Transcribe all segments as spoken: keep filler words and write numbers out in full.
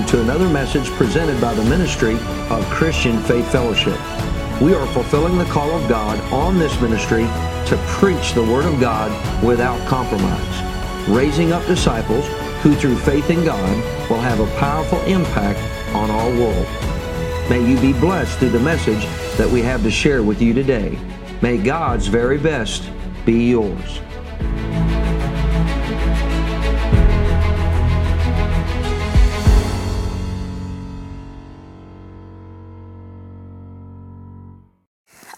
welcome to another message presented by the Ministry of Christian Faith Fellowship. We are fulfilling the call of God on this ministry to preach the Word of God without compromise, raising up disciples who through faith in God will have a powerful impact on our world. May you be blessed through the message that we have to share with you today. May God's very best be yours.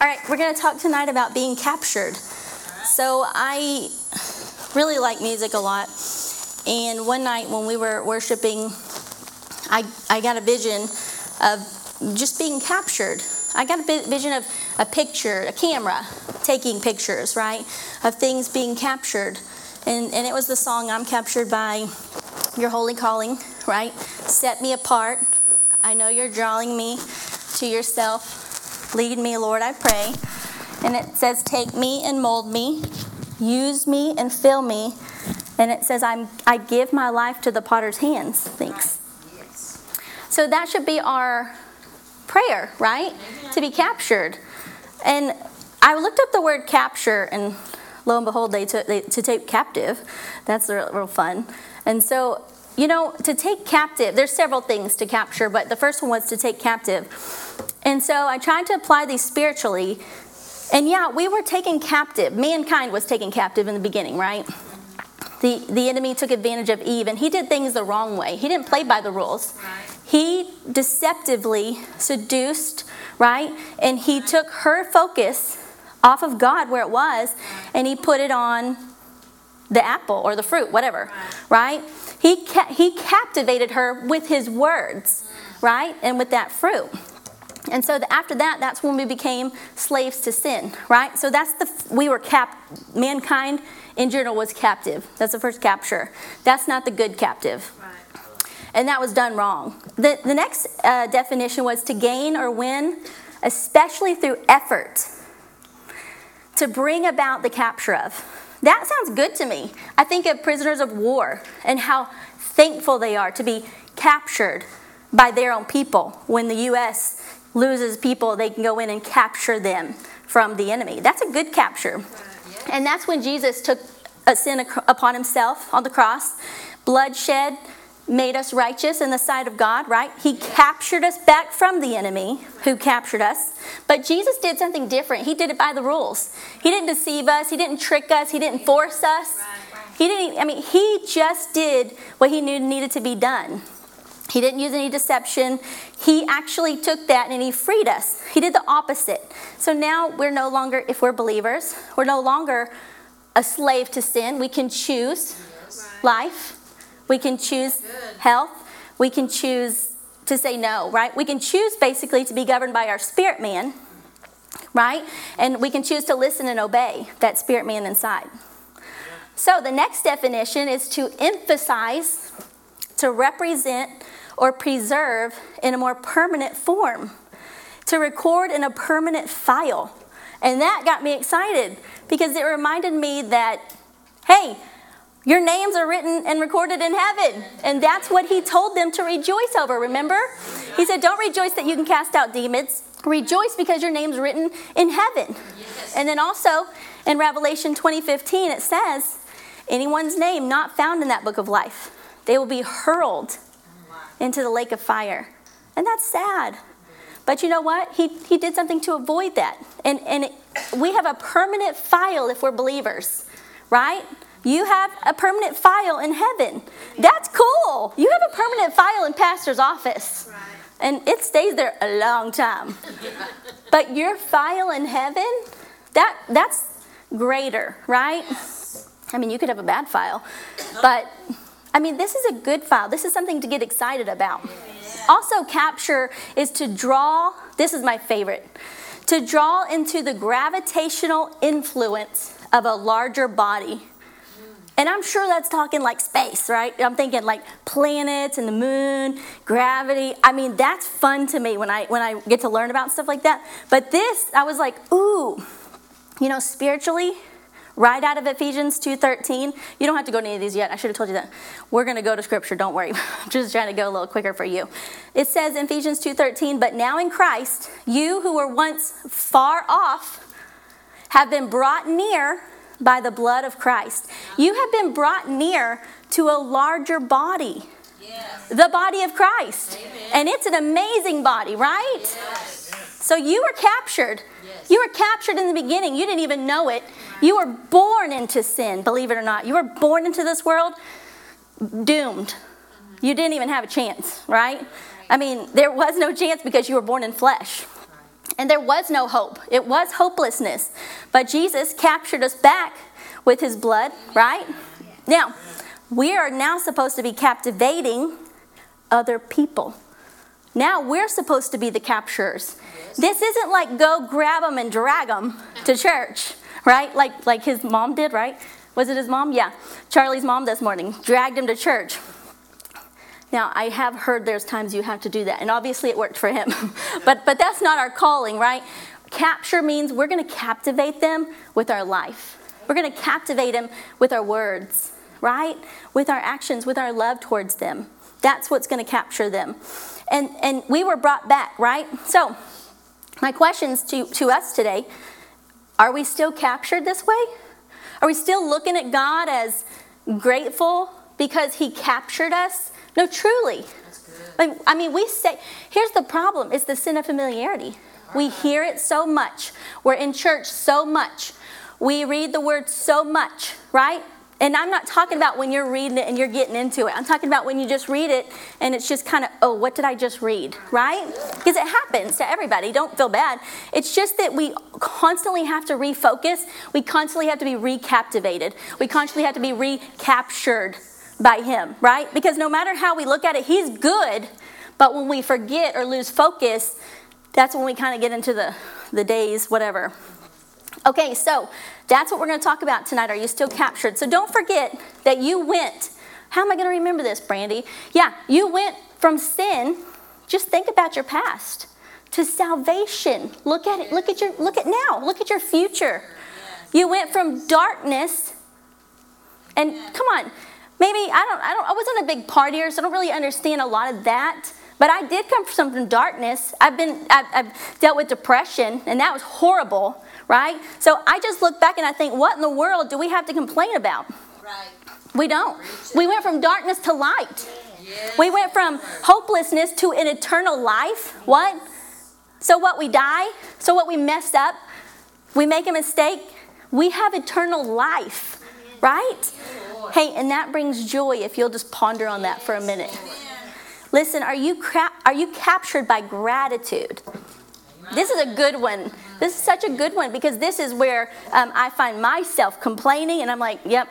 All right, we're going to talk tonight about being captured. So I really like music a lot. And one night when we were worshiping, I, I got a vision of just being captured. I got a vision of a picture, a camera, taking pictures, right, of things being captured. And, and it was the song, I'm Captured by Your Holy Calling, right? Set me apart. I know you're drawing me to yourself. Lead me, Lord, I pray. And it says, take me and mold me, use me and fill me. And it says, I'm, I give my life to the potter's hands. Thanks. Yes. So that should be our prayer, right? Amen. To be captured. And I looked up the word capture, and lo and behold, they took they, to take captive. That's real, real fun. And so, you know, to take captive, there's several things to capture, but the first one was to take captive. And so I tried to apply these spiritually. And yeah, we were taken captive. Mankind was taken captive in the beginning, right? The the enemy took advantage of Eve, and he did things the wrong way. He didn't play by the rules. He deceptively seduced, right? And he took her focus off of God where it was, and he put it on the apple or the fruit, whatever, right? He ca- he captivated her with his words, right? And with that fruit. And so the, after that, that's when we became slaves to sin, right? So that's the, we were cap, mankind in general was captive. That's the first capture. That's not the good captive. Right. And that was done wrong. The, the next uh, definition was to gain or win, especially through effort, to bring about the capture of. That sounds good to me. I think of prisoners of war and how thankful they are to be captured by their own people. When the U S loses people, they can go in and capture them from the enemy. That's a good capture. And that's when Jesus took a sin upon himself on the cross. Bloodshed made us righteous in the sight of God, right? He captured us back from the enemy who captured us. But Jesus did something different. He did it by the rules. He didn't deceive us. He didn't trick us. He didn't force us. He didn't, I mean, he just did what he knew needed to be done. He didn't use any deception. He actually took that and he freed us. He did the opposite. So now we're no longer, if we're believers, we're no longer a slave to sin. We can choose life. We can choose health. We can choose to say no, right? We can choose basically to be governed by our spirit man, right? And we can choose to listen and obey that spirit man inside. So the next definition is to emphasize, to represent, or preserve in a more permanent form, to record in a permanent file. And that got me excited because it reminded me that, hey, your names are written and recorded in heaven. And that's what he told them to rejoice over, remember? He said, don't rejoice that you can cast out demons. Rejoice because your name's written in heaven. Yes. And then also in Revelation twenty fifteen, it says, anyone's name not found in that book of life, they will be hurled into the lake of fire. And that's sad. But you know what? He he did something to avoid that. And and it, we have a permanent file if we're believers, right? You have a permanent file in heaven. That's cool. You have a permanent file in pastor's office. And it stays there a long time. But your file in heaven, that that's greater, right? I mean, you could have a bad file, but I mean, this is a good file. This is something to get excited about. Yes. Also, capture is to draw, this is my favorite, to draw into the gravitational influence of a larger body. And I'm sure that's talking like space, right? I'm thinking like planets and the moon, gravity. I mean, that's fun to me when I when I get to learn about stuff like that. But this, I was like, ooh, you know, spiritually, right out of Ephesians two thirteen. You don't have to go to any of these yet. I should have told you that. We're going to go to Scripture. Don't worry. I'm just trying to go a little quicker for you. It says in Ephesians two thirteen, but now in Christ, you who were once far off have been brought near by the blood of Christ. You have been brought near to a larger body. Yes. The body of Christ. Amen. And it's an amazing body, right? Yes. So you were captured. Yes. You were captured in the beginning. You didn't even know it. You were born into sin, believe it or not. You were born into this world, doomed. You didn't even have a chance, right? I mean, there was no chance because you were born in flesh. And there was no hope. It was hopelessness. But Jesus captured us back with his blood, right? Now, we are now supposed to be captivating other people. Now we're supposed to be the capturers. Yes. This isn't like go grab them and drag them to church, right? Like like his mom did, right? Was it his mom? Yeah. Charlie's mom this morning dragged him to church. Now, I have heard there's times you have to do that, and obviously it worked for him. but but that's not our calling, right? Capture means we're going to captivate them with our life. We're going to captivate them with our words, right? With our actions, with our love towards them. That's what's going to capture them. And and we were brought back, right? So my questions to, to us today, are we still captured this way? Are we still looking at God as grateful because he captured us? No, truly. I, I mean, we say, here's the problem. It's the sin of familiarity. We hear it so much. We're in church so much. We read the word so much, right? And I'm not talking about when you're reading it and you're getting into it. I'm talking about when you just read it and it's just kind of, oh, what did I just read, right? Because it happens to everybody. Don't feel bad. It's just that we constantly have to refocus. We constantly have to be recaptivated. We constantly have to be recaptured by him, right? Because no matter how we look at it, he's good. But when we forget or lose focus, that's when we kind of get into the, the days, whatever. Okay, so that's what we're going to talk about tonight. Are you still captured? So don't forget that you went. How am I going to remember this, Brandy? Yeah, you went from sin. Just think about your past to salvation. Look at it. Look at your. Look at now. Look at your future. You went from darkness. And come on, maybe I don't. I don't. I wasn't a big partier, so I don't really understand a lot of that. But I did come from some darkness. I've been. I've, I've dealt with depression, and that was horrible. Right? So I just look back and I think, what in the world do we have to complain about? Right. We don't. We went from darkness to light. Yes. We went from hopelessness to an eternal life. Yes. What? So what, we die? So what, we mess up? We make a mistake? We have eternal life. Right? Yes. Hey, and that brings joy if you'll just ponder on that for a minute. Yes. Listen, are you cra- are you captured by gratitude? This is a good one. This is such a good one because this is where um, I find myself complaining and I'm like, yep,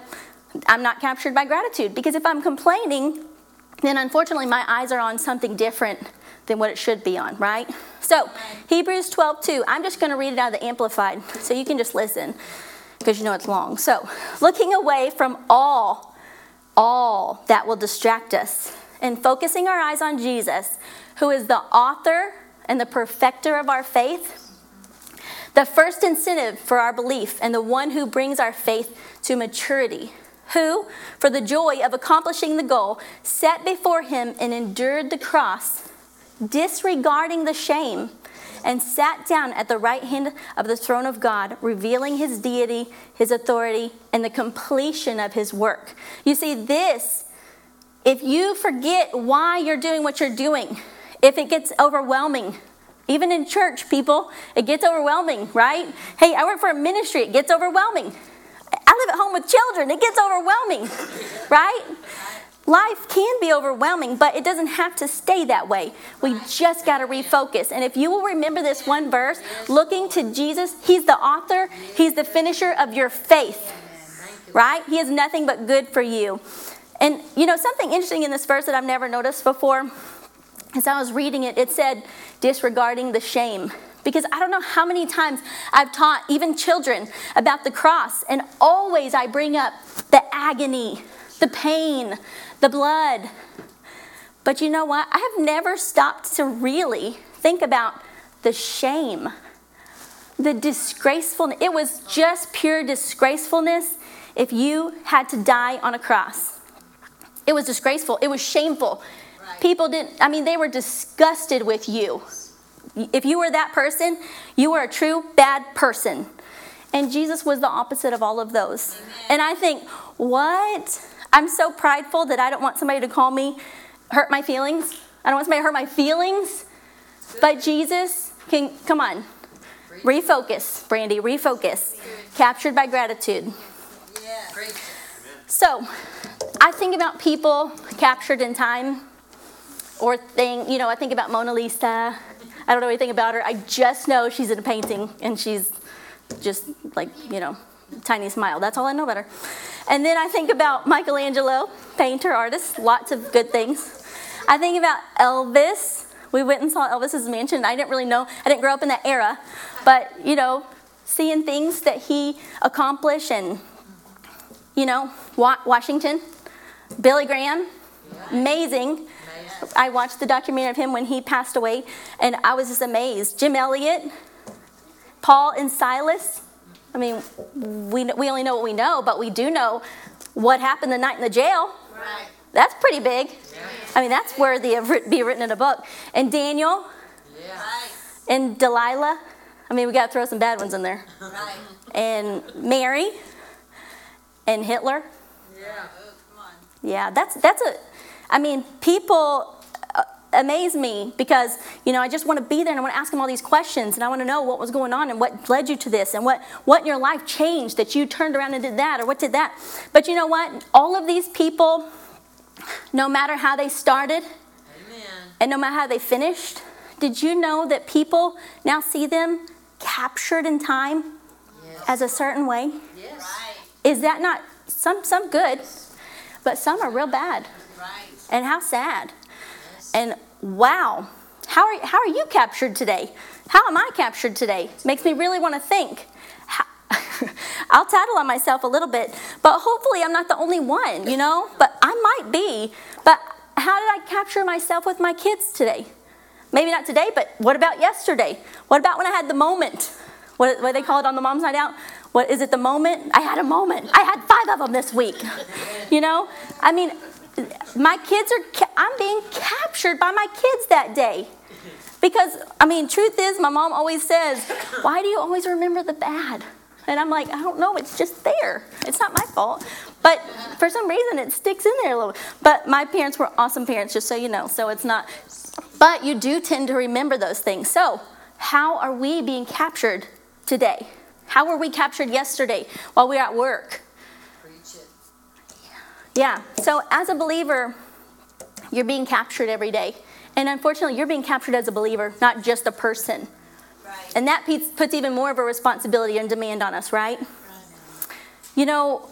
I'm not captured by gratitude. Because if I'm complaining, then unfortunately my eyes are on something different than what it should be on, right? So Hebrews twelve two, I'm just going to read it out of the Amplified so you can just listen because you know it's long. So looking away from all, all that will distract us and focusing our eyes on Jesus, who is the author and the perfecter of our faith, the first incentive for our belief, and the one who brings our faith to maturity, who, for the joy of accomplishing the goal, set before him and endured the cross, disregarding the shame, and sat down at the right hand of the throne of God, revealing his deity, his authority, and the completion of his work. You see, this, if you forget why you're doing what you're doing, if it gets overwhelming, even in church, people, it gets overwhelming, right? Hey, I work for a ministry. It gets overwhelming. I live at home with children. It gets overwhelming, right? Life can be overwhelming, but it doesn't have to stay that way. We just got to refocus. And if you will remember this one verse, looking to Jesus, he's the author. He's the finisher of your faith, right? He is nothing but good for you. And, you know, something interesting in this verse that I've never noticed before, as I was reading it, it said, disregarding the shame. Because I don't know how many times I've taught even children about the cross. And always I bring up the agony, the pain, the blood. But you know what? I have never stopped to really think about the shame. the disgracefulness. It was just pure disgracefulness if you had to die on a cross. It was disgraceful. It was shameful. Right. People didn't, I mean, they were disgusted with you. If you were that person, you were a true bad person. And Jesus was the opposite of all of those. Amen. And I think, what? I'm so prideful that I don't want somebody to call me, hurt my feelings. I don't want somebody to hurt my feelings. But Jesus can, come on. Refocus, Brandy, refocus. Captured by gratitude. So, I think about people captured in time or thing. You know, I think about Mona Lisa. I don't know anything about her. I just know she's in a painting and she's just like, you know, tiny smile. That's all I know about her. And then I think about Michelangelo, painter, artist, lots of good things. I think about Elvis. We went and saw Elvis's mansion. I didn't really know. I didn't grow up in that era. But, you know, seeing things that he accomplished and, you know, Wa- Washington, Billy Graham, amazing. I watched the documentary of him when he passed away, and I was just amazed. Jim Elliot, Paul and Silas. I mean, we we only know what we know, but we do know what happened the night in the jail. Right. That's pretty big. Yeah. I mean, that's worthy of be written in a book. And Daniel. Yeah. And Delilah. I mean, we got to throw some bad ones in there. Right. And Mary. And Hitler. Yeah. Yeah, that's that's a. I mean, people amaze me because, you know, I just want to be there and I want to ask them all these questions and I want to know what was going on and what led you to this and what, what in your life changed that you turned around and did that or what did that. But you know what? All of these people, no matter how they started, amen, and no matter how they finished, did you know that people now see them captured in time, yes, as a certain way? Yes. Right. Is that not, some some good, but some are real bad. Right. And how sad. Yes. And wow, how are, how are you captured today? How am I captured today? Makes me really want to think. How, I'll tattle on myself a little bit, but hopefully I'm not the only one, you know? But I might be. But how did I capture myself with my kids today? Maybe not today, but what about yesterday? What about when I had the moment? What, what do they call it on the mom's night out? What is it, the moment? I had a moment. I had five of them this week, you know? I mean, my kids are, ca- I'm being captured by my kids that day. Because, I mean, truth is, my mom always says, why do you always remember the bad? And I'm like, I don't know, it's just there. It's not my fault. But for some reason, it sticks in there a little. But my parents were awesome parents, just so you know. So it's not, but you do tend to remember those things. So how are we being captured today? How were we captured yesterday while we were at work? Yeah, so as a believer, you're being captured every day. And unfortunately, you're being captured as a believer, not just a person. Right. And that puts even more of a responsibility and demand on us, right? Right. You know,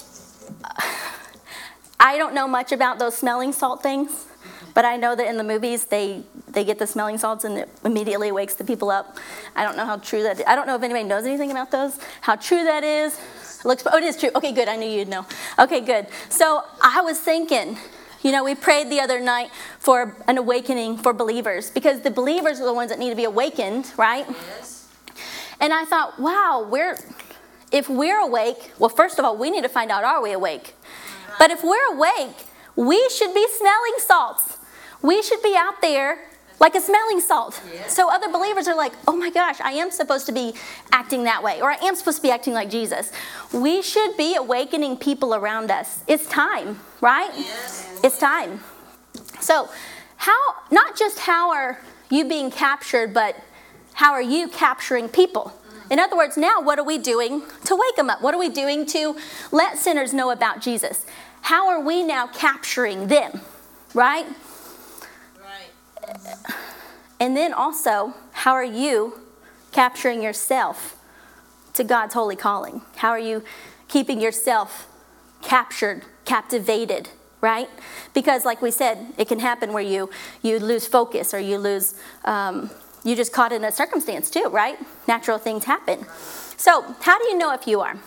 I don't know much about those smelling salt things, but I know that in the movies, they, they get the smelling salts and it immediately wakes the people up. I don't know how true that is. I don't know if anybody knows anything about those, how true that is. Looks, oh, it is true. Okay, good. I knew you'd know. Okay, good. So I was thinking, you know, we prayed the other night for an awakening for believers because the believers are the ones that need to be awakened, right? Yes. And I thought, wow, we're if we're awake, well, first of all, we need to find out, are we awake? Right. But if we're awake, we should be smelling salts. We should be out there like a smelling salt. Yes. So other believers are like, oh my gosh, I am supposed to be acting that way, or I am supposed to be acting like Jesus. We should be awakening people around us. It's time, right? Yes. It's time. So how, not just how are you being captured, but how are you capturing people? In other words, now what are we doing to wake them up? What are we doing to let sinners know about Jesus? How are we now capturing them, right? And then also, how are you capturing yourself to God's holy calling? How are you keeping yourself captured, captivated, right? Because like we said, it can happen where you, you lose focus or you lose, um, you just caught in a circumstance too, right? Natural things happen. So how do you know if you are?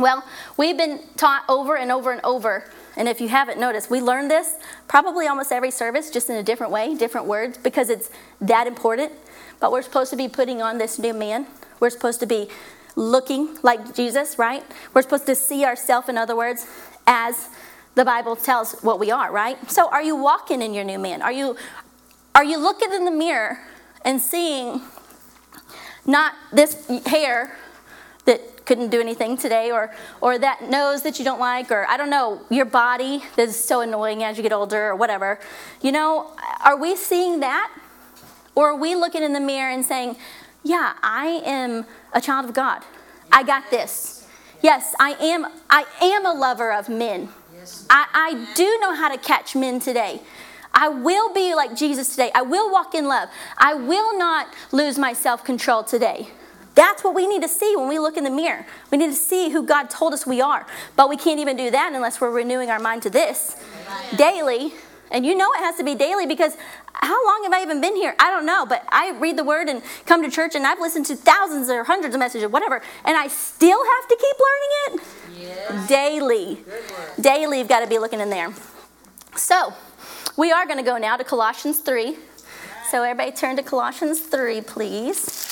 Well, we've been taught over and over and over. And if you haven't noticed, we learn this probably almost every service, just in a different way, different words, because it's that important. But we're supposed to be putting on this new man. We're supposed to be looking like Jesus, right? We're supposed to see ourselves, in other words, as the Bible tells what we are, right? So are you walking in your new man? Are you, are you looking in the mirror and seeing not this hair that couldn't do anything today, or or that nose that you don't like, or I don't know, your body that's so annoying as you get older or whatever. You know, are we seeing that? Or are we looking in the mirror and saying, yeah, I am a child of God. I got this. Yes, I am I am a lover of men. I, I do know how to catch men today. I will be like Jesus today. I will walk in love. I will not lose my self-control today. That's what we need to see when we look in the mirror. We need to see who God told us we are. But we can't even do that unless we're renewing our mind to this daily. And you know it has to be daily, because how long have I even been here? I don't know, but I read the word and come to church, and I've listened to thousands or hundreds of messages, whatever, and I still have to keep learning it? Yes. Daily. Daily, you've got to be looking in there. So, we are going to go now to Colossians three. Right. So everybody turn to Colossians three, please.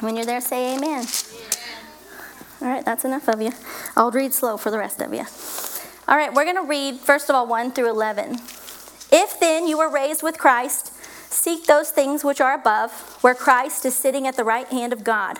When you're there, say amen. Amen. All right, that's enough of you. I'll read slow for the rest of you. All right, we're going to read, first of all, one through eleven. If then you were raised with Christ, seek those things which are above, where Christ is sitting at the right hand of God.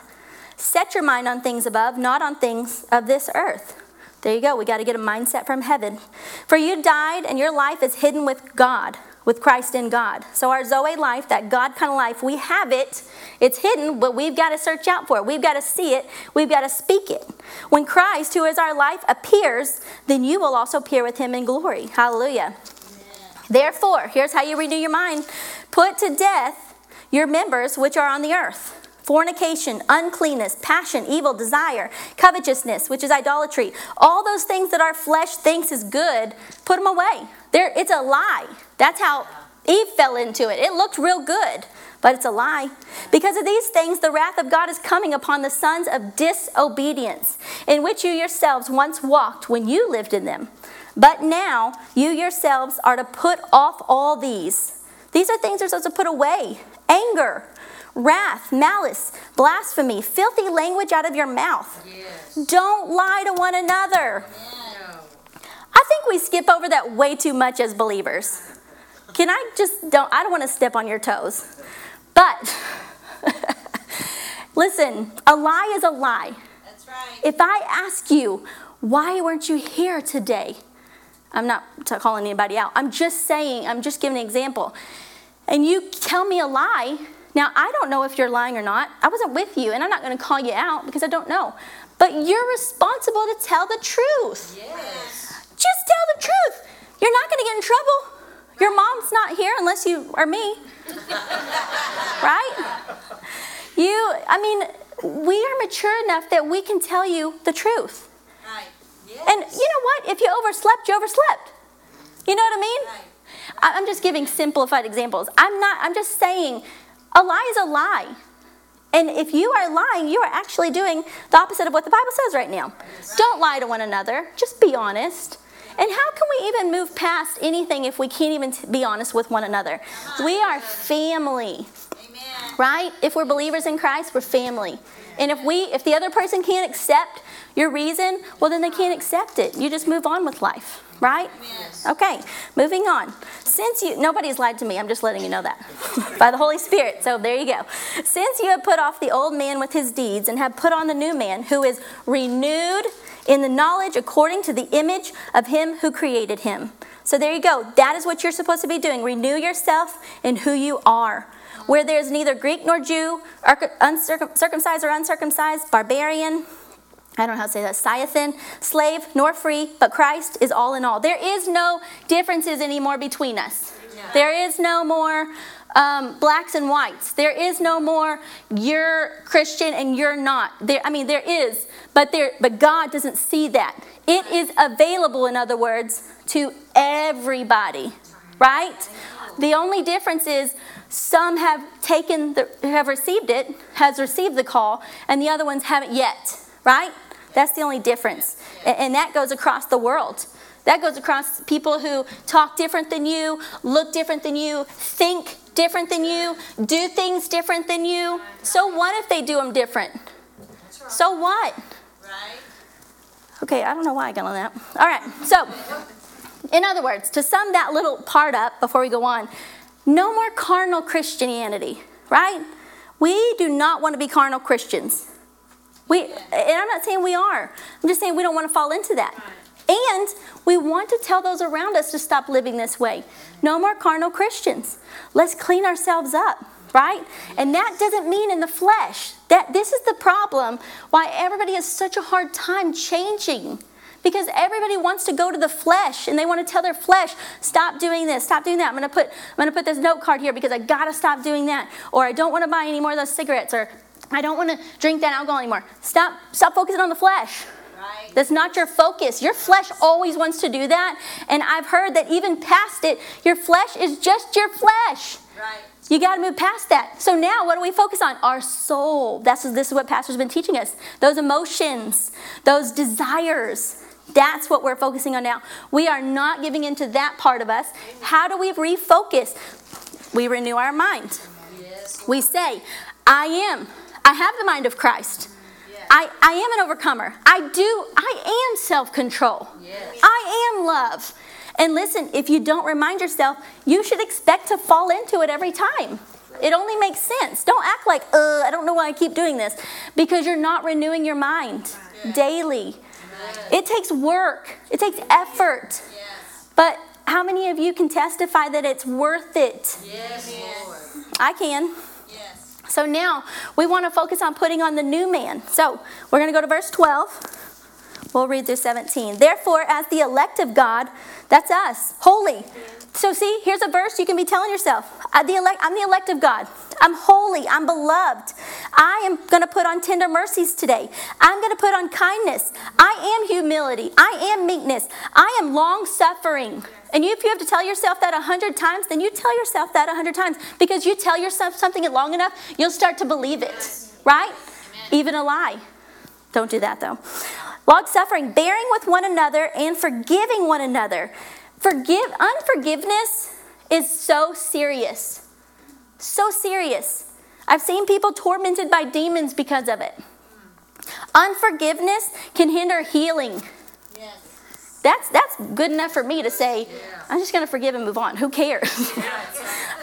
Set your mind on things above, not on things of this earth. There you go. We got to get a mindset from heaven. For you died, and your life is hidden with God, with Christ in God. So our Zoe life, that God kind of life, we have it. It's hidden, but we've got to search out for it. We've got to see it. We've got to speak it. When Christ, who is our life, appears, then you will also appear with him in glory. Hallelujah. Yeah. Therefore, here's how you renew your mind. Put to death your members which are on the earth. Fornication, uncleanness, passion, evil desire, covetousness, which is idolatry. All those things that our flesh thinks is good, put them away. There, it's a lie. That's how Eve fell into it. It looked real good, but it's a lie. Because of these things, the wrath of God is coming upon the sons of disobedience, in which you yourselves once walked when you lived in them. But now you yourselves are to put off all these. These are things we're supposed to put away. Anger, wrath, malice, blasphemy, filthy language out of your mouth. Yes. Don't lie to one another. No. I think we skip over that way too much as believers. Can I just, don't, I don't want to step on your toes. But, listen, a lie is a lie. That's right. If I ask you, why weren't you here today? I'm not calling anybody out. I'm just saying, I'm just giving an example. And you tell me a lie. Now, I don't know if you're lying or not. I wasn't with you, and I'm not going to call you out because I don't know. But you're responsible to tell the truth. Yes. Just tell the truth. You're not going to get in trouble. Your mom's not here unless you are me. Right? You, I mean, we are mature enough that we can tell you the truth. Right. Yes. And you know what? If you overslept, you overslept. You know what I mean? Right. I'm just giving simplified examples. I'm not, I'm just saying, a lie is a lie. And if you are lying, you are actually doing the opposite of what the Bible says right now. Yes. Don't lie to one another. Just be honest. And how can we even move past anything if we can't even t- be honest with one another? We are family. Amen. Right? If we're believers in Christ, we're family. Amen. And if we, if the other person can't accept your reason, well, then they can't accept it. You just move on with life. Right? Yes. Okay, moving on. Since you, nobody's lied to me, I'm just letting you know that. By the Holy Spirit, so there you go. Since you have put off the old man with his deeds and have put on the new man, who is renewed in the knowledge according to the image of him who created him. So there you go. That is what you're supposed to be doing. Renew yourself in who you are. Where there is neither Greek nor Jew, circumcised or uncircumcised, barbarian, I don't know how to say that, Scythian, slave, nor free, but Christ is all in all. There is no differences anymore between us. Yeah. There is no more um, blacks and whites. There is no more you're Christian and you're not. There, I mean, there is, but there, but God doesn't see that. It is available, in other words, to everybody, right? The only difference is some have taken, the, have received it, has received the call, and the other ones haven't yet. Right? That's the only difference. And that goes across the world. That goes across people who talk different than you, look different than you, think different than you, do things different than you. So what if they do them different? So what? Okay, I don't know why I got on that. All right, so in other words, to sum that little part up before we go on, no more carnal Christianity, right? We do not want to be carnal Christians. We, and I'm not saying we are. I'm just saying we don't want to fall into that. And we want to tell those around us to stop living this way. No more carnal Christians. Let's clean ourselves up, right? And that doesn't mean in the flesh. That this is the problem why everybody has such a hard time changing. Because everybody wants to go to the flesh and they want to tell their flesh, stop doing this, stop doing that. I'm going to put I'm going to put this note card here because I got to stop doing that. Or I don't want to buy any more of those cigarettes, or I don't want to drink that alcohol anymore. Stop stop focusing on the flesh. Right. That's not your focus. Your flesh always wants to do that. And I've heard that even past it, your flesh is just your flesh. Right. You got to move past that. So now what do we focus on? Our soul. That's, this is what Pastor's been teaching us. Those emotions, those desires. That's what we're focusing on now. We are not giving into that part of us. How do we refocus? We renew our mind. Yes. We say, I am. I have the mind of Christ. Yes. I, I am an overcomer. I do. I am self-control. Yes. I am love. And listen, if you don't remind yourself, you should expect to fall into it every time. It only makes sense. Don't act like, uh, I don't know why I keep doing this. Because you're not renewing your mind yes. daily. It takes work. It takes effort. Yes. But how many of you can testify that it's worth it? Yes, Lord. I can. Yes. So now we want to focus on putting on the new man. So we're going to go to verse twelve. We'll read through seventeen. Therefore, as the elect of God, that's us, holy. So see, here's a verse you can be telling yourself. I'm the elect, I'm the elect of God. I'm holy. I'm beloved. I am going to put on tender mercies today. I'm going to put on kindness. I am humility. I am meekness. I am long-suffering. And if you have to tell yourself that a hundred times, then you tell yourself that a hundred times. Because you tell yourself something long enough, you'll start to believe it. Right? Amen. Even a lie. Don't do that, though. Long-suffering, bearing with one another and forgiving one another. Forgive, unforgiveness is so serious. So serious. I've seen people tormented by demons because of it. Unforgiveness can hinder healing. Yes. That's that's good enough for me to say, yeah. I'm just going to forgive and move on. Who cares?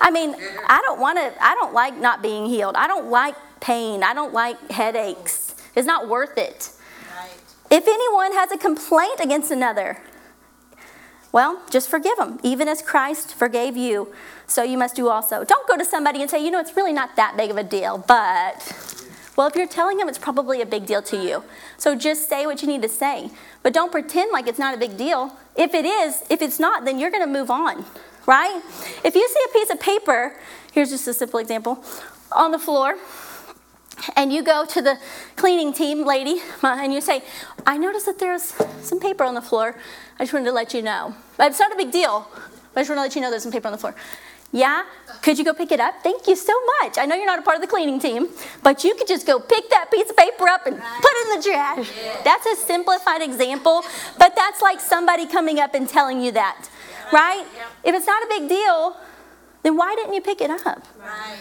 I mean, I don't want to, I don't like not being healed. I don't like pain. I don't like headaches. It's not worth it. Right. If anyone has a complaint against another, well, just forgive them. Even as Christ forgave you, so you must do also. Don't go to somebody and say, you know, it's really not that big of a deal. But, well, if you're telling them, it's probably a big deal to you. So just say what you need to say. But don't pretend like it's not a big deal. If it is, if it's not, then you're going to move on, right? If you see a piece of paper, here's just a simple example, on the floor, and you go to the cleaning team lady and you say, I noticed that there's some paper on the floor. I just wanted to let you know. It's not a big deal. But I just want to let you know there's some paper on the floor. Yeah? Could you go pick it up? Thank you so much. I know you're not a part of the cleaning team, but you could just go pick that piece of paper up and put it in the trash. That's a simplified example, but that's like somebody coming up and telling you that, right? If it's not a big deal, then why didn't you pick it up? Right.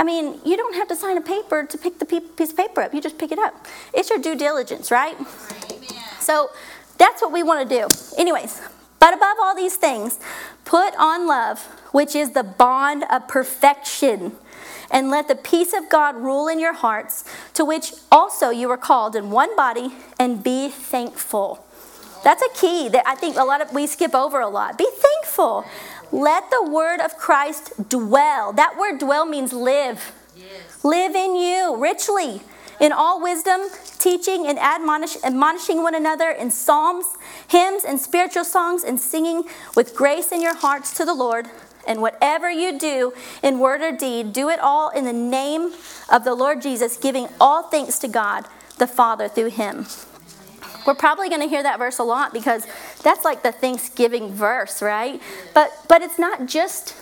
I mean, you don't have to sign a paper to pick the piece of paper up. You just pick it up. It's your due diligence, right? Amen. So that's what we want to do. Anyways, but above all these things, put on love, which is the bond of perfection. And let the peace of God rule in your hearts, to which also you were called in one body, and be thankful. That's a key that I think a lot of we skip over a lot. Be thankful. Let the word of Christ dwell. That word dwell means live. Yes. Live in you richly in all wisdom, teaching and admonish, admonishing one another in psalms, hymns, and spiritual songs, and singing with grace in your hearts to the Lord. And whatever you do in word or deed, do it all in the name of the Lord Jesus, giving all thanks to God the Father through him. We're probably going to hear that verse a lot because that's like the Thanksgiving verse, right? But but it's not just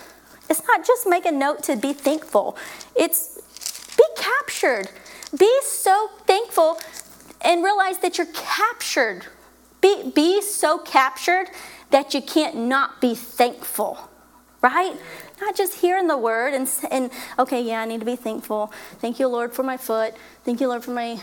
it's not just make a note to be thankful. It's be captured. Be so thankful and realize that you're captured. Be be so captured that you can't not be thankful. right? Not just hearing the word and, and okay, yeah, I need to be thankful. Thank you, Lord, for my foot. Thank you, Lord, for my,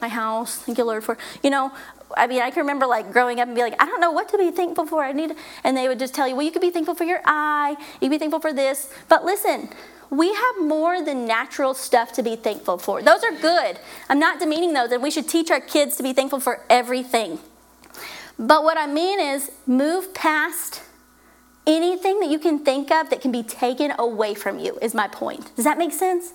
my house. Thank you, Lord, for, you know, I mean, I can remember like growing up and be like, I don't know what to be thankful for. I need, and they would just tell you, well, you could be thankful for your eye. You could be thankful for this. But listen, we have more than natural stuff to be thankful for. Those are good. I'm not demeaning those, and we should teach our kids to be thankful for everything. But what I mean is move past anything that you can think of that can be taken away from you is my point. Does that make sense?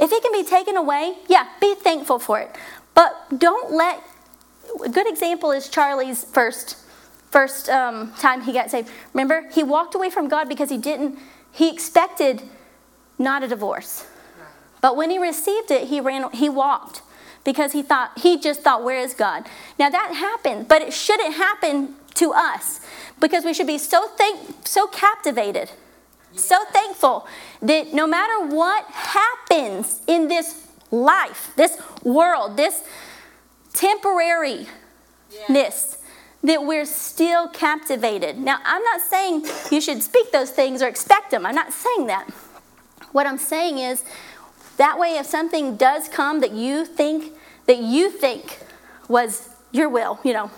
If it can be taken away, yeah, be thankful for it. But don't let, a good example is Charlie's first first um, time he got saved. Remember, he walked away from God because he didn't, he expected not a divorce. But when he received it, he ran, he walked. Because he thought, he just thought, where is God? Now that happened, but it shouldn't happen to us because we should be so thank, so captivated, yeah. so thankful that no matter what happens in this life, this world, this temporariness, yeah. that we're still captivated. Now I'm not saying you should speak those things or expect them. I'm not saying that. What I'm saying is that way if something does come that you think that you think was your will, you know,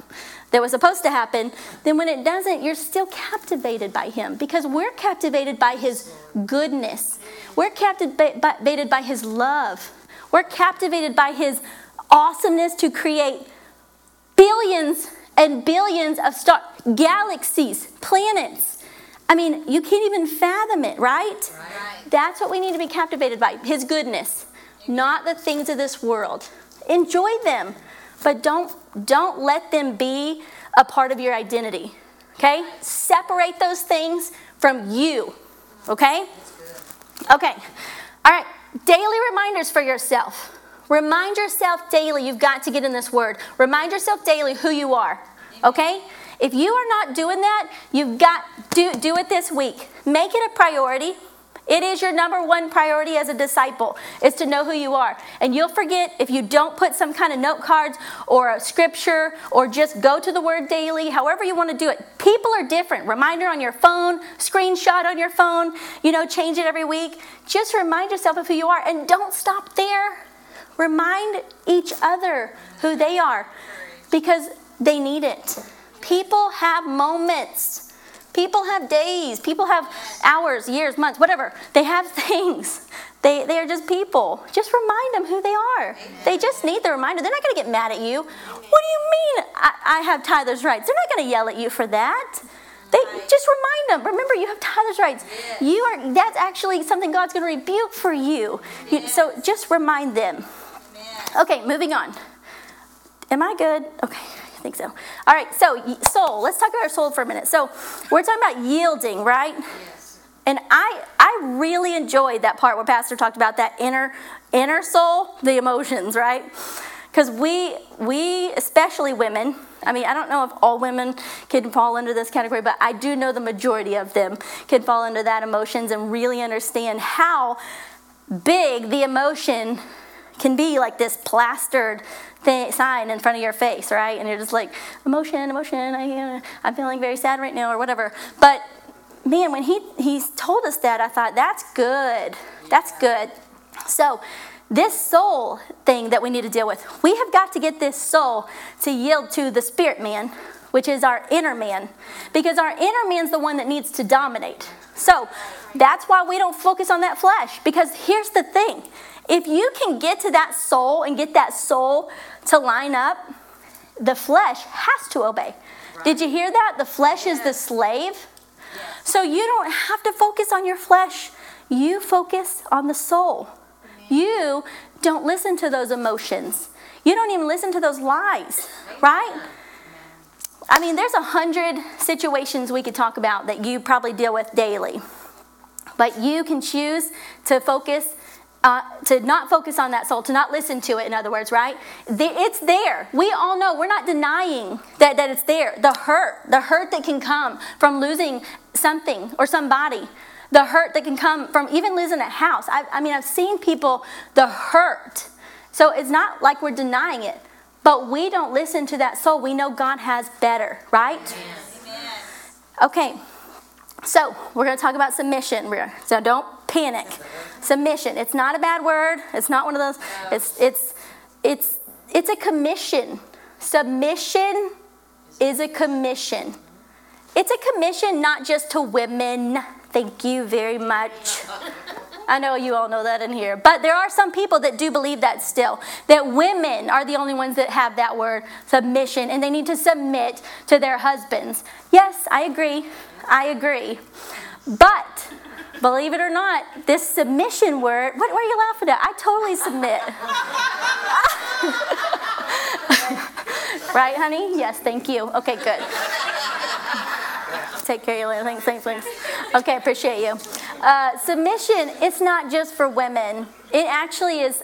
that was supposed to happen, then when it doesn't, you're still captivated by him because we're captivated by his goodness. We're captivated by his love. We're captivated by his awesomeness to create billions and billions of stars, galaxies, planets. I mean, you can't even fathom it, right? right? That's what we need to be captivated by, his goodness, not the things of this world. Enjoy them, but don't don't let them be a part of your identity, okay? Separate those things from you, okay? Okay, all right, daily reminders for yourself. Remind yourself daily, you've got to get in this word. Remind yourself daily who you are, okay? If you are not doing that, you've got to do, do it this week. Make it a priority. It is your number one priority as a disciple is to know who you are. And you'll forget if you don't put some kind of note cards or a scripture or just go to the word daily, however you want to do it. People are different. Reminder on your phone, screenshot on your phone, you know, change it every week. Just remind yourself of who you are and don't stop there. Remind each other who they are because they need it. People have moments. People have days. People have hours, years, months, whatever. They have things. They they are just people. Just remind them who they are. Amen. They just need the reminder. They're not going to get mad at you. Amen. What do you mean I, I have Tyler's rights? They're not going to yell at you for that. They right. Just remind them. Remember, you have Tyler's rights. Yes. You are. That's actually something God's going to rebuke for you. Yes. you. So just remind them. Yes. Okay, moving on. Am I good? Okay. I think so. All right, so soul. Let's talk about our soul for a minute. So we're talking about yielding, right? Yes. And I I really enjoyed that part where Pastor talked about that inner inner soul, the emotions, right? Because we we especially women. I mean, I don't know if all women can fall under this category, but I do know the majority of them can fall under that emotions and really understand how big the emotion can be, like this plastered thing, sign in front of your face, right? And you're just like, emotion, emotion, I, uh, I'm feeling very sad right now or whatever. But man, when he, he told us that, I thought, that's good. That's good. So this soul thing that we need to deal with, we have got to get this soul to yield to the spirit man, which is our inner man, because our inner man's the one that needs to dominate. So that's why we don't focus on that flesh, because here's the thing. If you can get to that soul and get that soul to line up, the flesh has to obey. Right. Did you hear that? The flesh yeah. is the slave. Yeah. So you don't have to focus on your flesh. You focus on the soul. Amen. You don't listen to those emotions. You don't even listen to those lies, right? Amen. I mean, there's a hundred situations we could talk about that you probably deal with daily. But you can choose to focus Uh, to not focus on that soul, to not listen to it, in other words, right? The, it's there. We all know. We're not denying that, that it's there. The hurt, the hurt that can come from losing something or somebody, the hurt that can come from even losing a house. I, I mean, I've seen people, the hurt. So it's not like we're denying it, but we don't listen to that soul. We know God has better, right? Yes. Okay, So we're going to talk about submission. So don't panic. Submission. It's not a bad word. It's not one of those. It's it's it's it's a commission. Submission is a commission. It's a commission not just to women. Thank you very much. I know you all know that in here. But there are some people that do believe that still. That women are the only ones that have that word, submission. And they need to submit to their husbands. Yes, I agree. I agree. But, believe it or not, this submission word. What were you laughing at? I totally submit. Right, honey? Yes, thank you. Okay, good. Take care of you later. Thanks, thanks, thanks. Okay, appreciate you. Uh, submission, it's not just for women. It actually is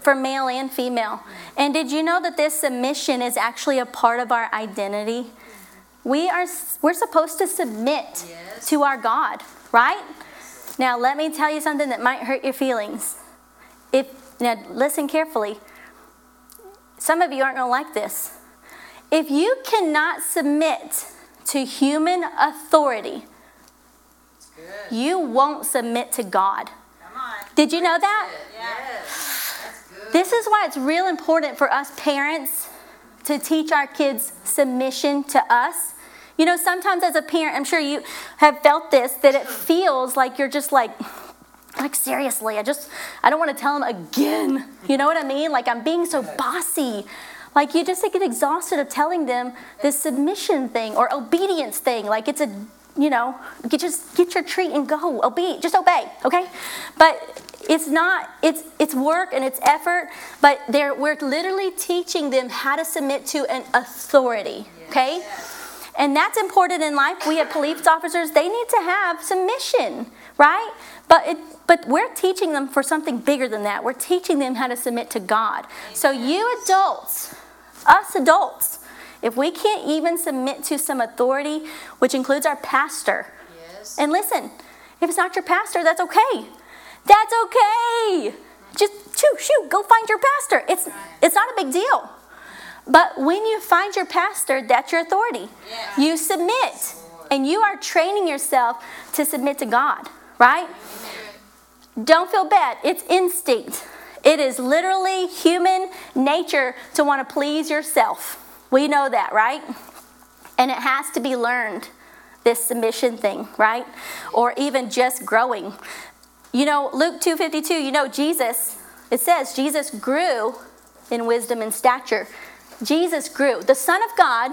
for male and female. And did you know that this submission is actually a part of our identity? We are, we're supposed to submit yes. to our God, right? Now, let me tell you something that might hurt your feelings. If now, listen carefully. Some of you aren't going to like this. If you cannot submit to human authority, you won't submit to God. Come on. Did you know that? Yes. That's good. This is why it's real important for us parents to teach our kids submission to us. You know, sometimes as a parent, I'm sure you have felt this, that it feels like you're just like, like seriously, I just, I don't want to tell them again. You know what I mean? Like I'm being so bossy. Like you just get exhausted of telling them this submission thing or obedience thing. Like it's a You know, you just get your treat and go. Obey, just obey, okay? But it's not, it's it's work and it's effort, but they're, we're literally teaching them how to submit to an authority, okay? And that's important in life. We have police officers, they need to have submission, right? But it, but we're teaching them for something bigger than that. We're teaching them how to submit to God. So you adults, us adults, if we can't even submit to some authority, which includes our pastor. Yes. And listen, if it's not your pastor, that's okay. That's okay. Just shoo, shoo, go find your pastor. It's right. It's not a big deal. But when you find your pastor, that's your authority. Yeah. You submit. And you are training yourself to submit to God, right? Amen. Don't feel bad. It's instinct. It is literally human nature to want to please yourself. We know that, right? And it has to be learned, this submission thing, right? Or even just growing. You know, Luke two fifty-two, you know, Jesus, it says Jesus grew in wisdom and stature. Jesus grew. The Son of God,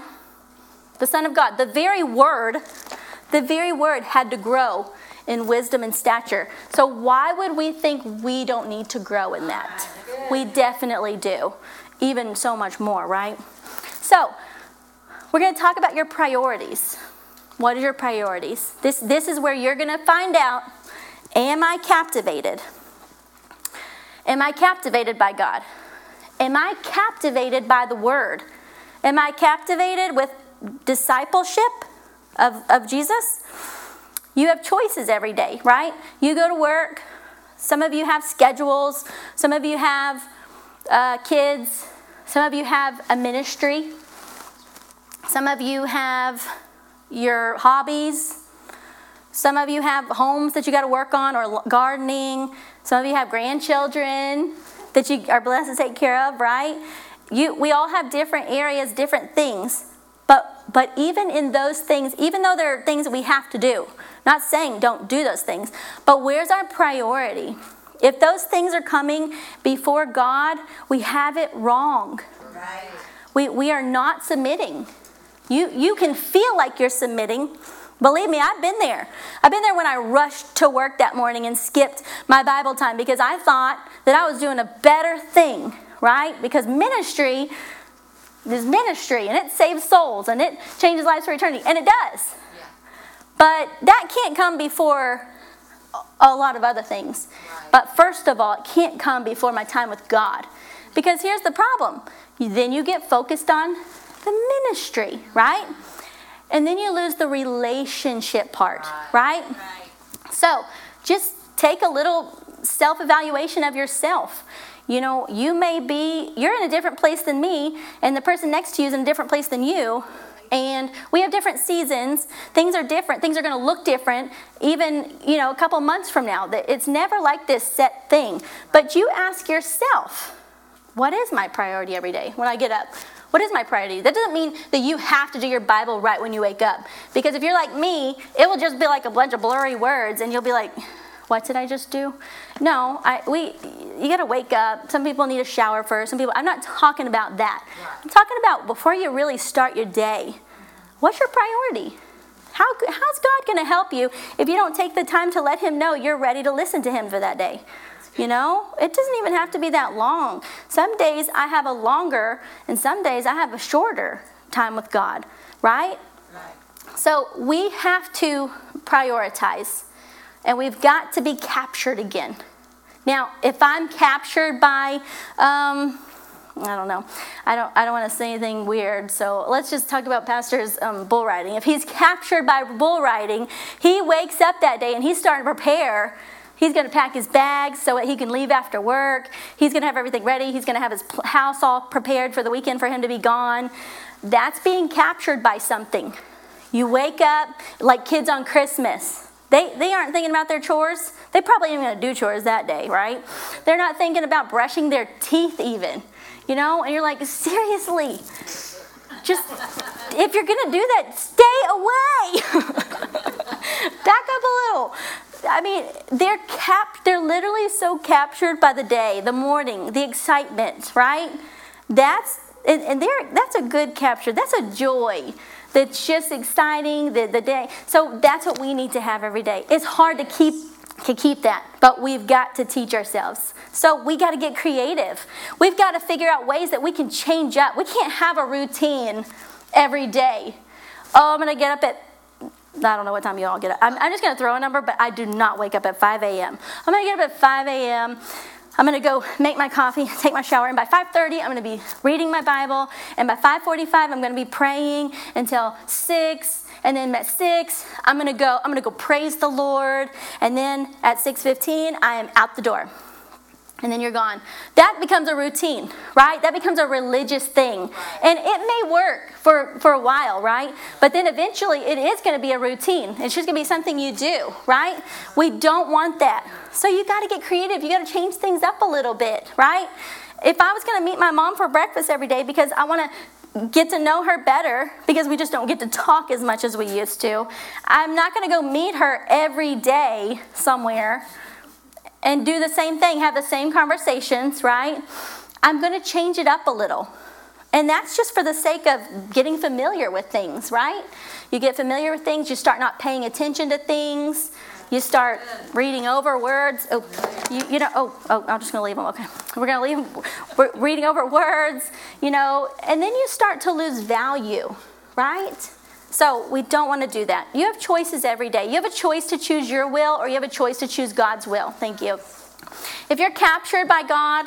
the Son of God, the very Word, the very Word had to grow in wisdom and stature. So why would we think we don't need to grow in that? We definitely do. Even so much more, right? So, we're going to talk about your priorities. What are your priorities? This this is where you're going to find out, am I captivated? Am I captivated by God? Am I captivated by the Word? Am I captivated with discipleship of, of Jesus? You have choices every day, right? You go to work. Some of you have schedules. Some of you have uh, kids. Some of you have a ministry. Some of you have your hobbies. Some of you have homes that you got to work on or gardening. Some of you have grandchildren that you are blessed to take care of, right? You, we all have different areas, different things. But, but even in those things, even though there are things that we have to do, not saying don't do those things, but where's our priority? If those things are coming before God, we have it wrong. Right. We we are not submitting. You you can feel like you're submitting. Believe me, I've been there. I've been there when I rushed to work that morning and skipped my Bible time because I thought that I was doing a better thing, right? Because ministry is ministry, and it saves souls, and it changes lives for eternity, and it does. Yeah. But that can't come before a lot of other things. But first of all, it can't come before my time with God. Because here's the problem. Then you get focused on the ministry, right? And then you lose the relationship part, right? So just take a little self-evaluation of yourself. You know, you may be, you're in a different place than me, and the person next to you is in a different place than you. and we have different seasons. Things are different. Things are going to look different even, you know, a couple months from now. It's never like this set thing. But you ask yourself, what is my priority every day when I get up? What is my priority? That doesn't mean that you have to do your Bible right when you wake up. Because if you're like me, it will just be like a bunch of blurry words and you'll be like, what did I just do? No, I, we, you got to wake up. Some people need a shower first. Some people, I'm not talking about that. I'm talking about before you really start your day. What's your priority? How, how's God going to help you if you don't take the time to let him know you're ready to listen to him for that day? You know, it doesn't even have to be that long. Some days I have a longer and some days I have a shorter time with God, right? Right. So we have to prioritize and we've got to be captured again. Now, if I'm captured by, um, I don't know, I don't I don't want to say anything weird, so let's just talk about Pastor's um, bull riding. If he's captured by bull riding, he wakes up that day and he's starting to prepare. He's going to pack his bags so that he can leave after work. He's going to have everything ready. He's going to have his house all prepared for the weekend for him to be gone. That's being captured by something. You wake up like kids on Christmas. They they aren't thinking about their chores. They probably ain't going to do chores that day, right? They're not thinking about brushing their teeth even, you know? And you're like, seriously, just if you're going to do that, stay away. Back up a little. I mean, they're cap- they're literally so captured by the day, the morning, the excitement, right? That's and, and they're that's a good capture. That's a joy. That's just exciting. The the day. So that's what we need to have every day. It's hard to keep to keep that, but we've got to teach ourselves. So we got to get creative. We've got to figure out ways that we can change up. We can't have a routine every day. Oh, I'm gonna get up at. I don't know what time you all get up. I'm, I'm just going to throw a number, but I do not wake up at five a.m. I'm going to get up at five a.m. I'm going to go make my coffee, take my shower, and by five thirty, I'm going to be reading my Bible, and by five forty-five, I'm going to be praying until six, and then at six, I'm going to go, I'm going to go praise the Lord, and then at six fifteen, I am out the door. And then you're gone. That becomes a routine, right? That becomes a religious thing. And it may work for, for a while, right? But then eventually it is going to be a routine. It's just going to be something you do, right? We don't want that. So you got to get creative. You got to change things up a little bit, right? If I was going to meet my mom for breakfast every day because I want to get to know her better because we just don't get to talk as much as we used to, I'm not going to go meet her every day somewhere and do the same thing, have the same conversations, right? I'm going to change it up a little. And that's just for the sake of getting familiar with things, right? You get familiar with things, you start not paying attention to things, you start reading over words. Oh, you, you know, oh, oh, I'm just going to leave them, okay. We're going to leave them. We're reading over words, you know, and then you start to lose value, right? So we don't want to do that. You have choices every day. You have a choice to choose your will or you have a choice to choose God's will. Thank you. If you're captured by God,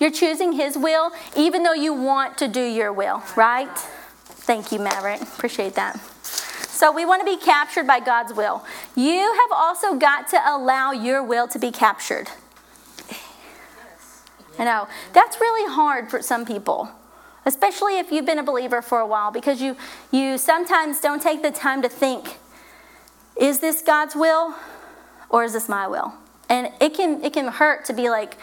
you're choosing his will even though you want to do your will, right? Thank you, Maverick. Appreciate that. So we want to be captured by God's will. You have also got to allow your will to be captured. I know. That's really hard for some people. Especially if you've been a believer for a while, because you you sometimes don't take the time to think, is this God's will or is this my will? And it can it can hurt to be like,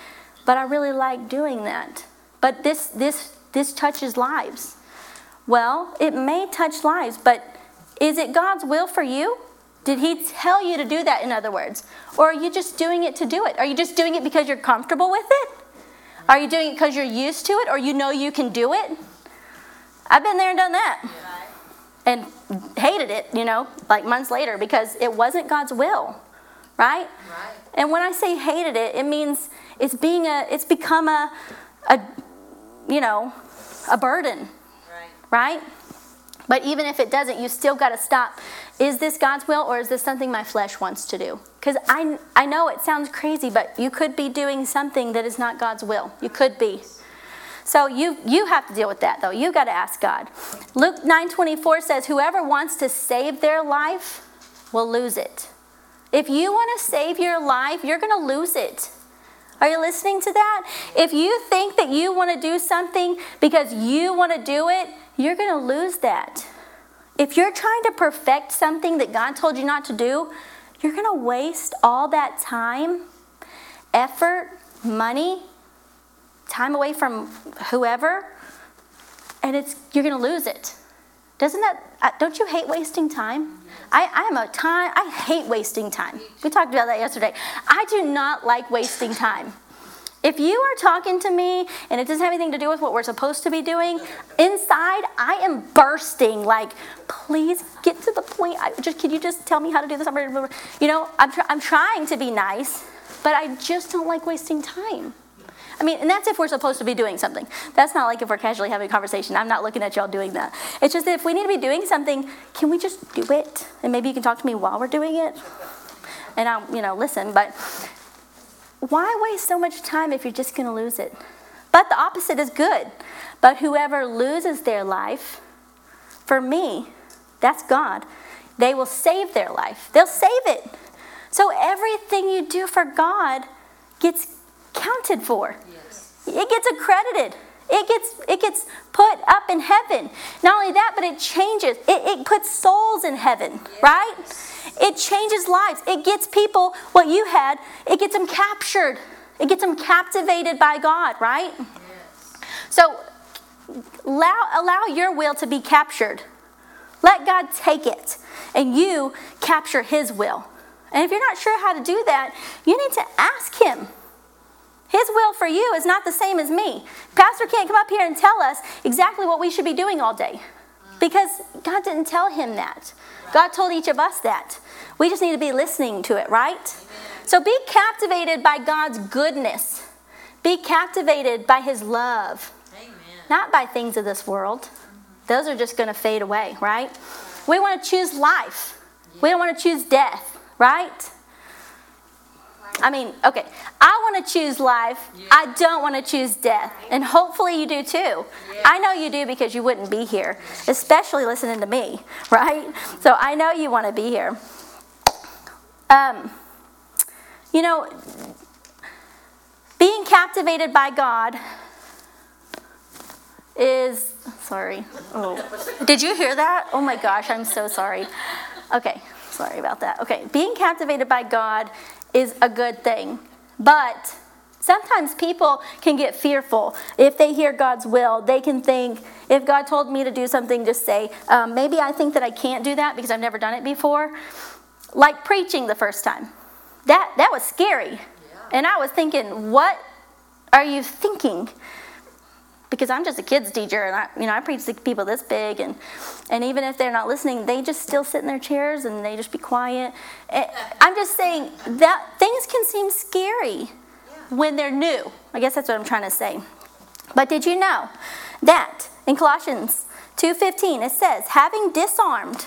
but I really like doing that. But this this this touches lives. Well, it may touch lives, but is it God's will for you? Did he tell you to do that, in other words? Or are you just doing it to do it? Are you just doing it because you're comfortable with it? Are you doing it because you're used to it or you know you can do it? I've been there and done that. And hated it, you know, like months later because it wasn't God's will, right? Right. And when I say hated it, it means it's being a, it's become a, a you know, a burden, right? Right? But even if it doesn't, you still got to stop. Is this God's will or is this something my flesh wants to do? Because I, I know it sounds crazy, but you could be doing something that is not God's will. You could be. So you you have to deal with that, though. You got to ask God. Luke nine twenty-four says, whoever wants to save their life will lose it. If you want to save your life, you're going to lose it. Are you listening to that? If you think that you want to do something because you want to do it, you're going to lose that. If you're trying to perfect something that God told you not to do, you're going to waste all that time, effort, money, time away from whoever, and it's you're going to lose it. Doesn't that, don't you hate wasting time? I, I am a time, I hate wasting time. We talked about that yesterday. I do not like wasting time. If you are talking to me and it doesn't have anything to do with what we're supposed to be doing, inside I am bursting like, please get to the point. I just, can you just tell me how to do this? You know, I'm, tr- I'm trying to be nice, but I just don't like wasting time. I mean, and that's if we're supposed to be doing something. That's not like if we're casually having a conversation. I'm not looking at y'all doing that. It's just that if we need to be doing something, can we just do it? And maybe you can talk to me while we're doing it. And I'll, you know, listen, but... why waste so much time if you're just going to lose it? But the opposite is good. But whoever loses their life, for me, that's God, they will save their life. They'll save it. So everything you do for God gets counted for. Yes. It gets accredited. It gets it gets put up in heaven. Not only that, but it changes. It, it puts souls in heaven, yes. Right? It changes lives. It gets people what you had. It gets them captured. It gets them captivated by God, right? Yes. So allow, allow your will to be captured. Let God take it, and you capture His will. And if you're not sure how to do that, you need to ask Him. His will for you is not the same as me. Pastor can't come up here and tell us exactly what we should be doing all day, because God didn't tell him that. God told each of us that. We just need to be listening to it, right? So be captivated by God's goodness. Be captivated by His love. Amen. Not by things of this world. Those are just going to fade away, right? We want to choose life. We don't want to choose death, right? I mean, okay, I want to choose life. Yeah. I don't want to choose death. And hopefully you do too. Yeah. I know you do, because you wouldn't be here, especially listening to me, right? So I know you want to be here. Um, you know, being captivated by God is, sorry. Oh, did you hear that? Oh my gosh, I'm so sorry. Okay, sorry about that. Okay, being captivated by God is a good thing. But sometimes people can get fearful. If they hear God's will, they can think, if God told me to do something, just say, um, maybe I think that I can't do that because I've never done it before. Like preaching the first time. That that was scary. Yeah. And I was thinking, what are you thinking? Because I'm just a kids teacher, and I, you know, I preach to people this big, and and even if they're not listening, they just still sit in their chairs and they just be quiet. And I'm just saying that things can seem scary when they're new. I guess that's what I'm trying to say. But did you know that in Colossians two fifteen it says, having disarmed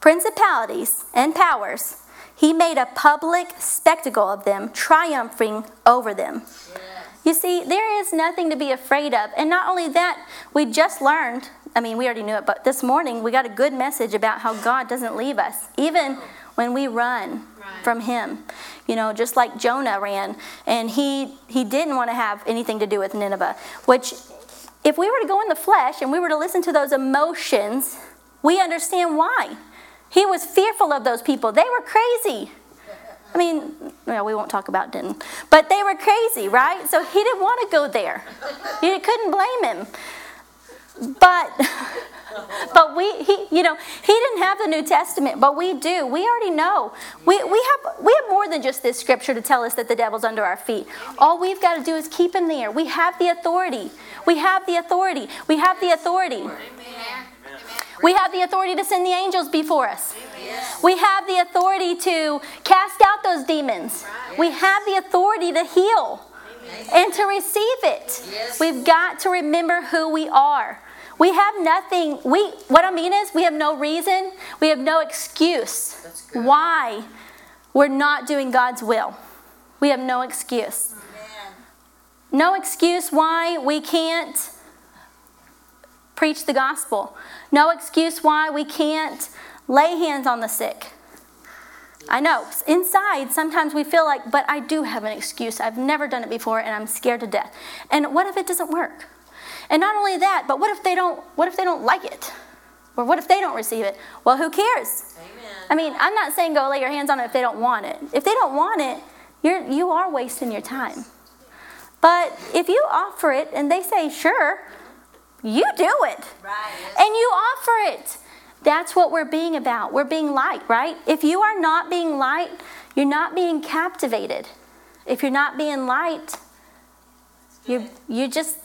principalities and powers, he made a public spectacle of them, triumphing over them. Yeah. You see, there is nothing to be afraid of. And not only that, we just learned, I mean, we already knew it, but this morning we got a good message about how God doesn't leave us, even when we run right from Him. You know, just like Jonah ran, and he, he didn't want to have anything to do with Nineveh, which if we were to go in the flesh and we were to listen to those emotions, we understand why. He was fearful of those people. They were crazy. I mean, well, we won't talk about Denton, but they were crazy, right? So he didn't want to go there. You couldn't blame him. But, but we, he, you know, he didn't have the New Testament, but we do. We already know. We we have we have more than just this scripture to tell us that the devil's under our feet. All we've got to do is keep him there. We have the authority. We have the authority. We have the authority. Amen. We have the authority to send the angels before us. Yes. We have the authority to cast out those demons. Right. We have the authority to heal. Amen. And to receive it. Yes. We've got to remember who we are. We have nothing. We what I mean is we have no reason. We have no excuse why we're not doing God's will. We have no excuse. Amen. No excuse why we can't preach the gospel. No excuse why we can't lay hands on the sick. I know, inside, sometimes we feel like, but I do have an excuse. I've never done it before, and I'm scared to death. And what if it doesn't work? And not only that, but what if they don't, what if they don't like it? Well, what if they don't receive it? Well, who cares? Amen. I mean, I'm not saying go lay your hands on it if they don't want it. If they don't want it, you're, you are wasting your time. But if you offer it and they say, sure, you do it. Right. And you offer it. That's what we're being about. We're being light, right? If you are not being light, you're not being captivated. If you're not being light, you you just,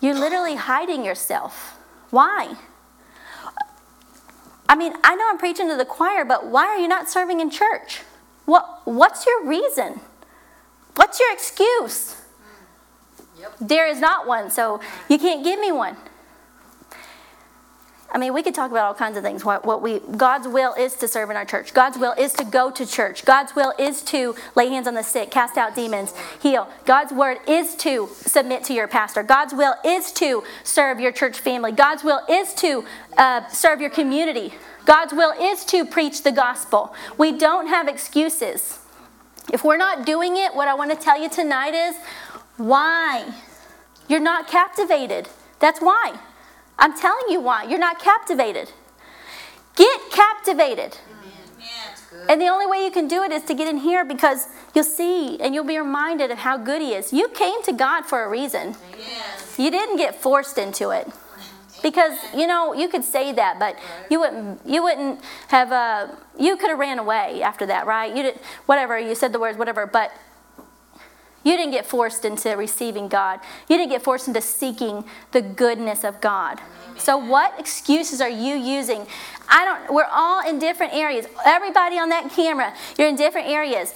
you're literally hiding yourself. Why? I mean, I know I'm preaching to the choir, but why are you not serving in church? What What's your reason? What's your excuse? Yep. There is not one, so you can't give me one. I mean, we could talk about all kinds of things. What, what we God's will is to serve in our church. God's will is to go to church. God's will is to lay hands on the sick, cast out demons, heal. God's word is to submit to your pastor. God's will is to serve your church family. God's will is to uh, serve your community. God's will is to preach the gospel. We don't have excuses. If we're not doing it, what I want to tell you tonight is why. You're not captivated. That's why. I'm telling you why. You're not captivated. Get captivated. Amen. And the only way you can do it is to get in here, because you'll see and you'll be reminded of how good he is. You came to God for a reason. Amen. You didn't get forced into it. Because, you know, you could say that, but you wouldn't you wouldn't have, uh, you could have ran away after that, right? You didn't, whatever, you said the words, whatever, but you didn't get forced into receiving God. You didn't get forced into seeking the goodness of God. Amen. So what excuses are you using? I don't, we're all in different areas. Everybody on that camera, you're in different areas.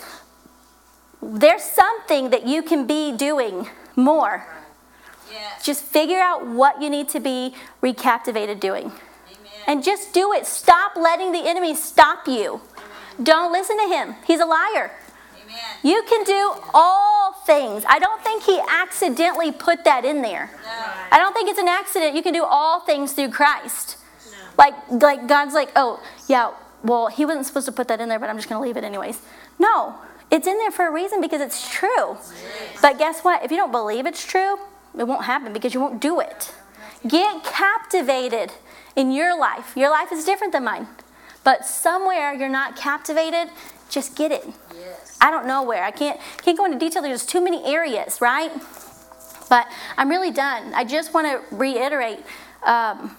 There's something that you can be doing more. Yeah. Just figure out what you need to be recaptivated doing. Amen. And just do it. Stop letting the enemy stop you. Amen. Don't listen to him. He's a liar. Amen. You can do all things. I don't think he accidentally put that in there. No. I don't think it's an accident. You can do all things through Christ. No. Like, like God's like, oh, yeah, well, he wasn't supposed to put that in there, but I'm just going to leave it anyways. No, it's in there for a reason, because it's true. Yes. But guess what? If you don't believe it's true, it won't happen, because you won't do it. Get captivated in your life. Your life is different than mine. But somewhere you're not captivated, just get it. Yes. I don't know where. I can't can't go into detail. There's too many areas, right? But I'm really done. I just want to reiterate, um,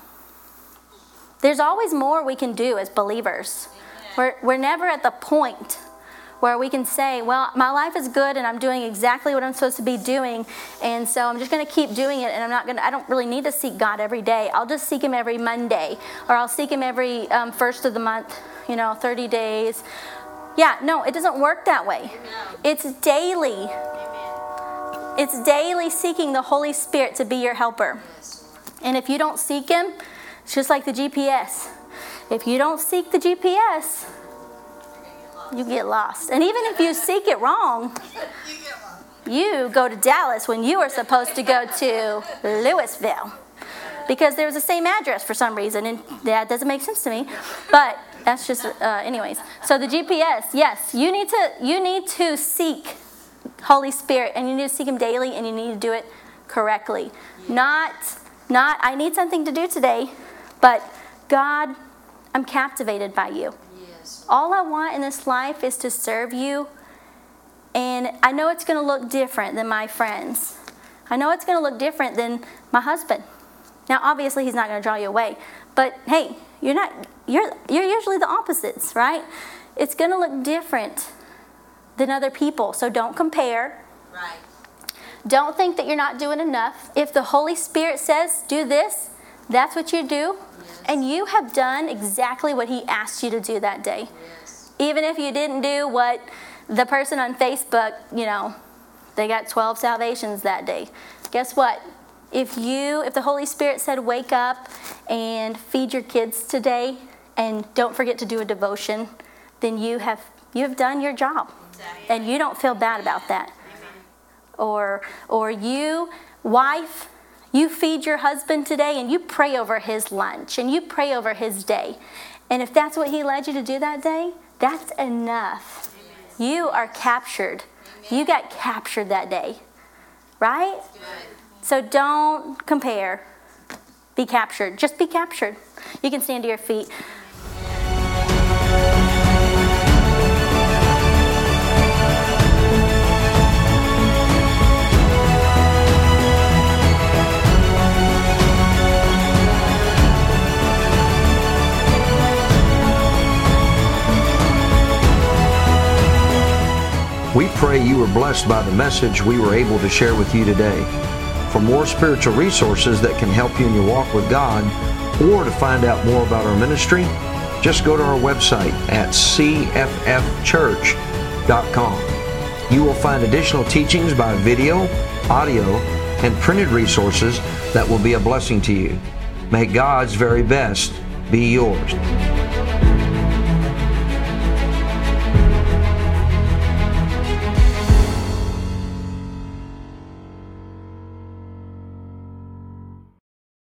there's always more we can do as believers. Amen. We're we're never at the point where we can say, well, my life is good and I'm doing exactly what I'm supposed to be doing, and so I'm just going to keep doing it, and I'm not going to, I don't really need to seek God every day. I'll just seek him every Monday, or I'll seek him every um, first of the month, you know, thirty days. Yeah, no, it doesn't work that way. No. It's daily. Amen. It's daily seeking the Holy Spirit to be your helper. Yes. And if you don't seek him, it's just like the G P S. If you don't seek the G P S, you get lost. And even if you seek it wrong, you go to Dallas when you are supposed to go to Louisville, because there's the same address for some reason, and that doesn't make sense to me, but that's just uh, anyways. So the G P S, yes, you need to you need to seek Holy Spirit, and you need to seek him daily, and you need to do it correctly. Not not I need something to do today, but God, I'm captivated by you. All I want in this life is to serve you. And I know it's going to look different than my friends. I know it's going to look different than my husband. Now, obviously, he's not going to draw you away. But, hey, you're not, you're, you're usually the opposites, right? It's going to look different than other people. So don't compare. Right. Don't think that you're not doing enough. If the Holy Spirit says, do this, that's what you do. And you have done exactly what he asked you to do that day. Yes. Even if you didn't do what the person on Facebook, you know, they got twelve salvations that day. Guess what? If you, if the Holy Spirit said, wake up and feed your kids today and don't forget to do a devotion, then you have, you have done your job. Exactly. And you don't feel bad about that. Mm-hmm. Or, or you, wife, you feed your husband today, and you pray over his lunch, and you pray over his day. And if that's what he led you to do that day, that's enough. Amen. You are captured. Amen. You got captured that day, right? So don't compare. Be captured. Just be captured. You can stand to your feet. We pray you were blessed by the message we were able to share with you today. For more spiritual resources that can help you in your walk with God, or to find out more about our ministry, just go to our website at c f f church dot com. You will find additional teachings by video, audio, and printed resources that will be a blessing to you. May God's very best be yours.